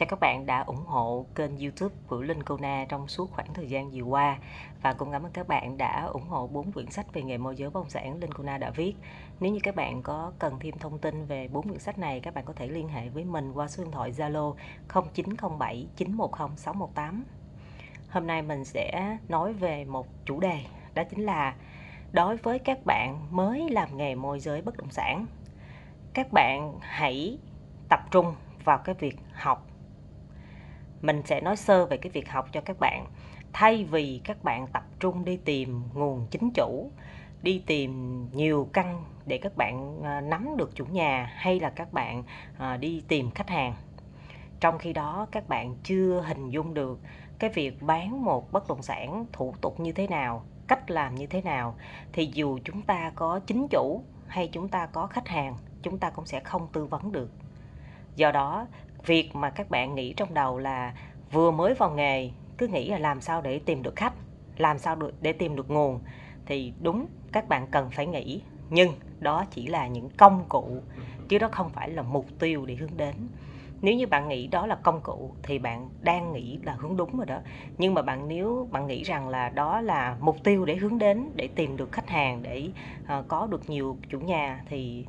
Chào các bạn đã ủng hộ kênh YouTube của Linh Cô Na trong suốt khoảng thời gian vừa qua, và cũng cảm ơn các bạn đã ủng hộ 4 quyển sách về nghề môi giới bất động sản Linh Cô Na đã viết. Nếu như các bạn có cần thêm thông tin về 4 quyển sách này, các bạn có thể liên hệ với mình qua số điện thoại Zalo 0907 910 618. Hôm nay mình sẽ nói về một chủ đề, đó chính là đối với các bạn mới làm nghề môi giới bất động sản, các bạn hãy tập trung vào cái việc học. Mình sẽ nói sơ về cái việc học cho các bạn. Thay vì các bạn tập trung đi tìm nguồn chính chủ, đi tìm nhiều căn để các bạn nắm được chủ nhà, hay là các bạn đi tìm khách hàng, trong khi đó các bạn chưa hình dung được cái việc bán một bất động sản thủ tục như thế nào, cách làm như thế nào, thì dù chúng ta có chính chủ hay chúng ta có khách hàng, chúng ta cũng sẽ không tư vấn được. Do đó, việc mà các bạn nghĩ trong đầu là vừa mới vào nghề cứ nghĩ là làm sao để tìm được khách, làm sao để tìm được nguồn, thì đúng, các bạn cần phải nghĩ, nhưng đó chỉ là những công cụ, chứ đó không phải là mục tiêu để hướng đến. Nếu như bạn nghĩ đó là công cụ thì bạn đang nghĩ là hướng đúng rồi đó. Nhưng mà nếu bạn nghĩ rằng là đó là mục tiêu để hướng đến, để tìm được khách hàng, để có được nhiều chủ nhà, thì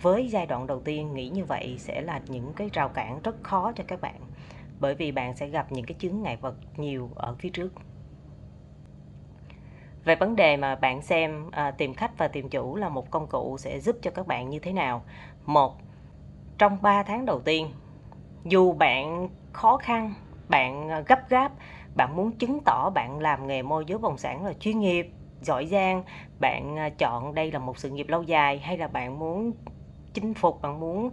với giai đoạn đầu tiên nghĩ như vậy sẽ là những cái rào cản rất khó cho các bạn, bởi vì bạn sẽ gặp những cái chướng ngại vật nhiều ở phía trước. Về vấn đề mà bạn xem tìm khách và tìm chủ là một công cụ sẽ giúp cho các bạn như thế nào. Một, trong 3 tháng đầu tiên, dù bạn khó khăn, bạn gấp gáp, bạn muốn chứng tỏ bạn làm nghề môi giới bất động sản là chuyên nghiệp, giỏi giang, bạn chọn đây là một sự nghiệp lâu dài, hay là bạn muốn chinh phục, bạn muốn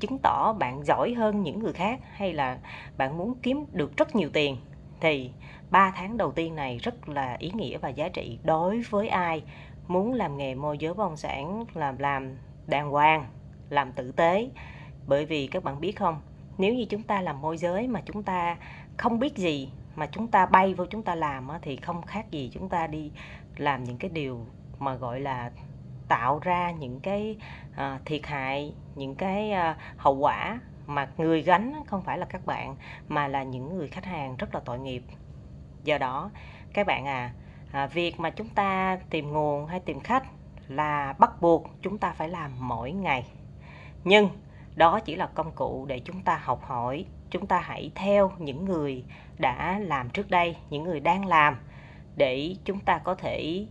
chứng tỏ bạn giỏi hơn những người khác, hay là bạn muốn kiếm được rất nhiều tiền, thì 3 tháng đầu tiên này rất là ý nghĩa và giá trị đối với ai muốn làm nghề môi giới bất động sản, làm đàng hoàng, làm tử tế. Bởi vì các bạn biết không, nếu như chúng ta làm môi giới mà chúng ta không biết gì, mà chúng ta bay vô chúng ta làm thì không khác gì chúng ta đi làm những cái điều mà gọi là tạo ra những cái thiệt hại, những cái hậu quả mà người gánh không phải là các bạn mà là những người khách hàng rất là tội nghiệp. Do đó các bạn việc mà chúng ta tìm nguồn hay tìm khách là bắt buộc chúng ta phải làm mỗi ngày. Nhưng đó chỉ là công cụ để chúng ta học hỏi. Chúng ta hãy theo những người đã làm trước đây, những người đang làm, để chúng ta có thể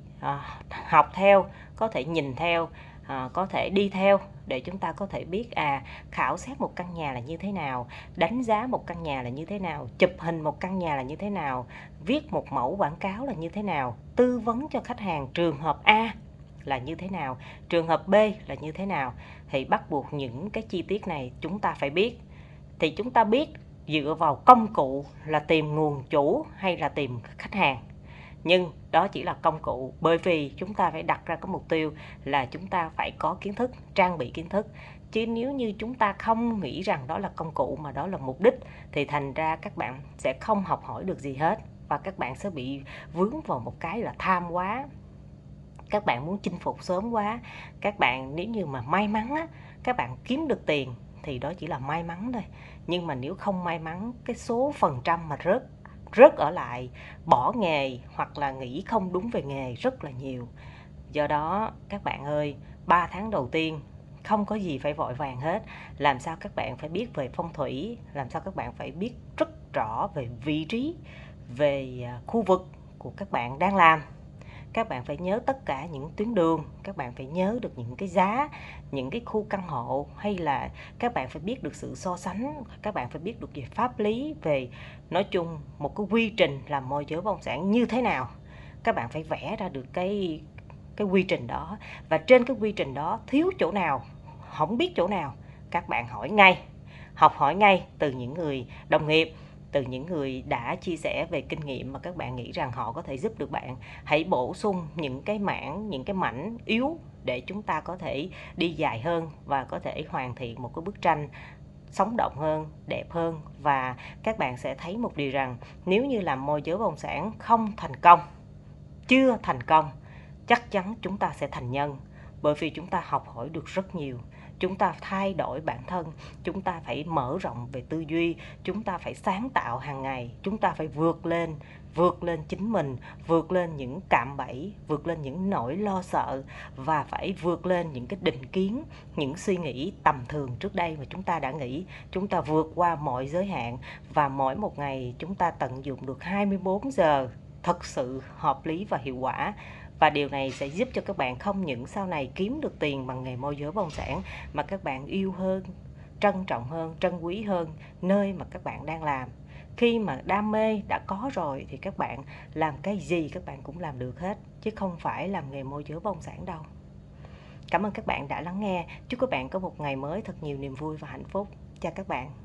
học theo, có thể nhìn theo, có thể đi theo, để chúng ta có thể biết khảo sát một căn nhà là như thế nào, đánh giá một căn nhà là như thế nào, chụp hình một căn nhà là như thế nào, viết một mẫu quảng cáo là như thế nào, tư vấn cho khách hàng trường hợp A là như thế nào, trường hợp B là như thế nào. Thì bắt buộc những cái chi tiết này chúng ta phải biết. Thì chúng ta biết dựa vào công cụ là tìm nguồn chủ hay là tìm khách hàng, nhưng đó chỉ là công cụ, bởi vì chúng ta phải đặt ra cái mục tiêu là chúng ta phải có kiến thức, trang bị kiến thức. Chứ nếu như chúng ta không nghĩ rằng đó là công cụ mà đó là mục đích, thì thành ra các bạn sẽ không học hỏi được gì hết, và các bạn sẽ bị vướng vào một cái là tham quá. Các bạn muốn chinh phục sớm quá. Các bạn nếu như mà may mắn các bạn kiếm được tiền thì đó chỉ là may mắn thôi. Nhưng mà nếu không may mắn, cái số phần trăm mà rớt ở lại, bỏ nghề hoặc là nghĩ không đúng về nghề rất là nhiều. Do đó các bạn ơi, 3 tháng đầu tiên không có gì phải vội vàng hết. Làm sao các bạn phải biết về phong thủy, làm sao các bạn phải biết rất rõ về vị trí, về khu vực của các bạn đang làm. Các bạn phải nhớ tất cả những tuyến đường, các bạn phải nhớ được những cái giá, những cái khu căn hộ, hay là các bạn phải biết được sự so sánh, các bạn phải biết được về pháp lý, về nói chung một cái quy trình làm môi giới bất động sản như thế nào. Các bạn phải vẽ ra được cái quy trình đó, và trên cái quy trình đó thiếu chỗ nào, không biết chỗ nào, các bạn hỏi ngay, học hỏi ngay từ những người đồng nghiệp, từ những người đã chia sẻ về kinh nghiệm mà các bạn nghĩ rằng họ có thể giúp được bạn. Hãy bổ sung những cái mảng, những cái mảnh yếu để chúng ta có thể đi dài hơn và có thể hoàn thiện một cái bức tranh sống động hơn, đẹp hơn. Và các bạn sẽ thấy một điều rằng nếu như làm môi giới bất động sản không thành công, chưa thành công, chắc chắn chúng ta sẽ thành nhân, bởi vì chúng ta học hỏi được rất nhiều. chúng ta thay đổi bản thân, chúng ta phải mở rộng về tư duy, chúng ta phải sáng tạo hàng ngày, chúng ta phải vượt lên chính mình, vượt lên những cạm bẫy, vượt lên những nỗi lo sợ và phải vượt lên những cái định kiến, những suy nghĩ tầm thường trước đây mà chúng ta đã nghĩ. Chúng ta vượt qua mọi giới hạn và mỗi một ngày chúng ta tận dụng được 24 giờ thật sự hợp lý và hiệu quả. Và điều này sẽ giúp cho các bạn không những sau này kiếm được tiền bằng nghề môi giới bất động sản mà các bạn yêu hơn, trân trọng hơn, trân quý hơn nơi mà các bạn đang làm. Khi mà đam mê đã có rồi thì các bạn làm cái gì các bạn cũng làm được hết, chứ không phải làm nghề môi giới bất động sản đâu. Cảm ơn các bạn đã lắng nghe. Chúc các bạn có một ngày mới thật nhiều niềm vui và hạnh phúc. Chào các bạn.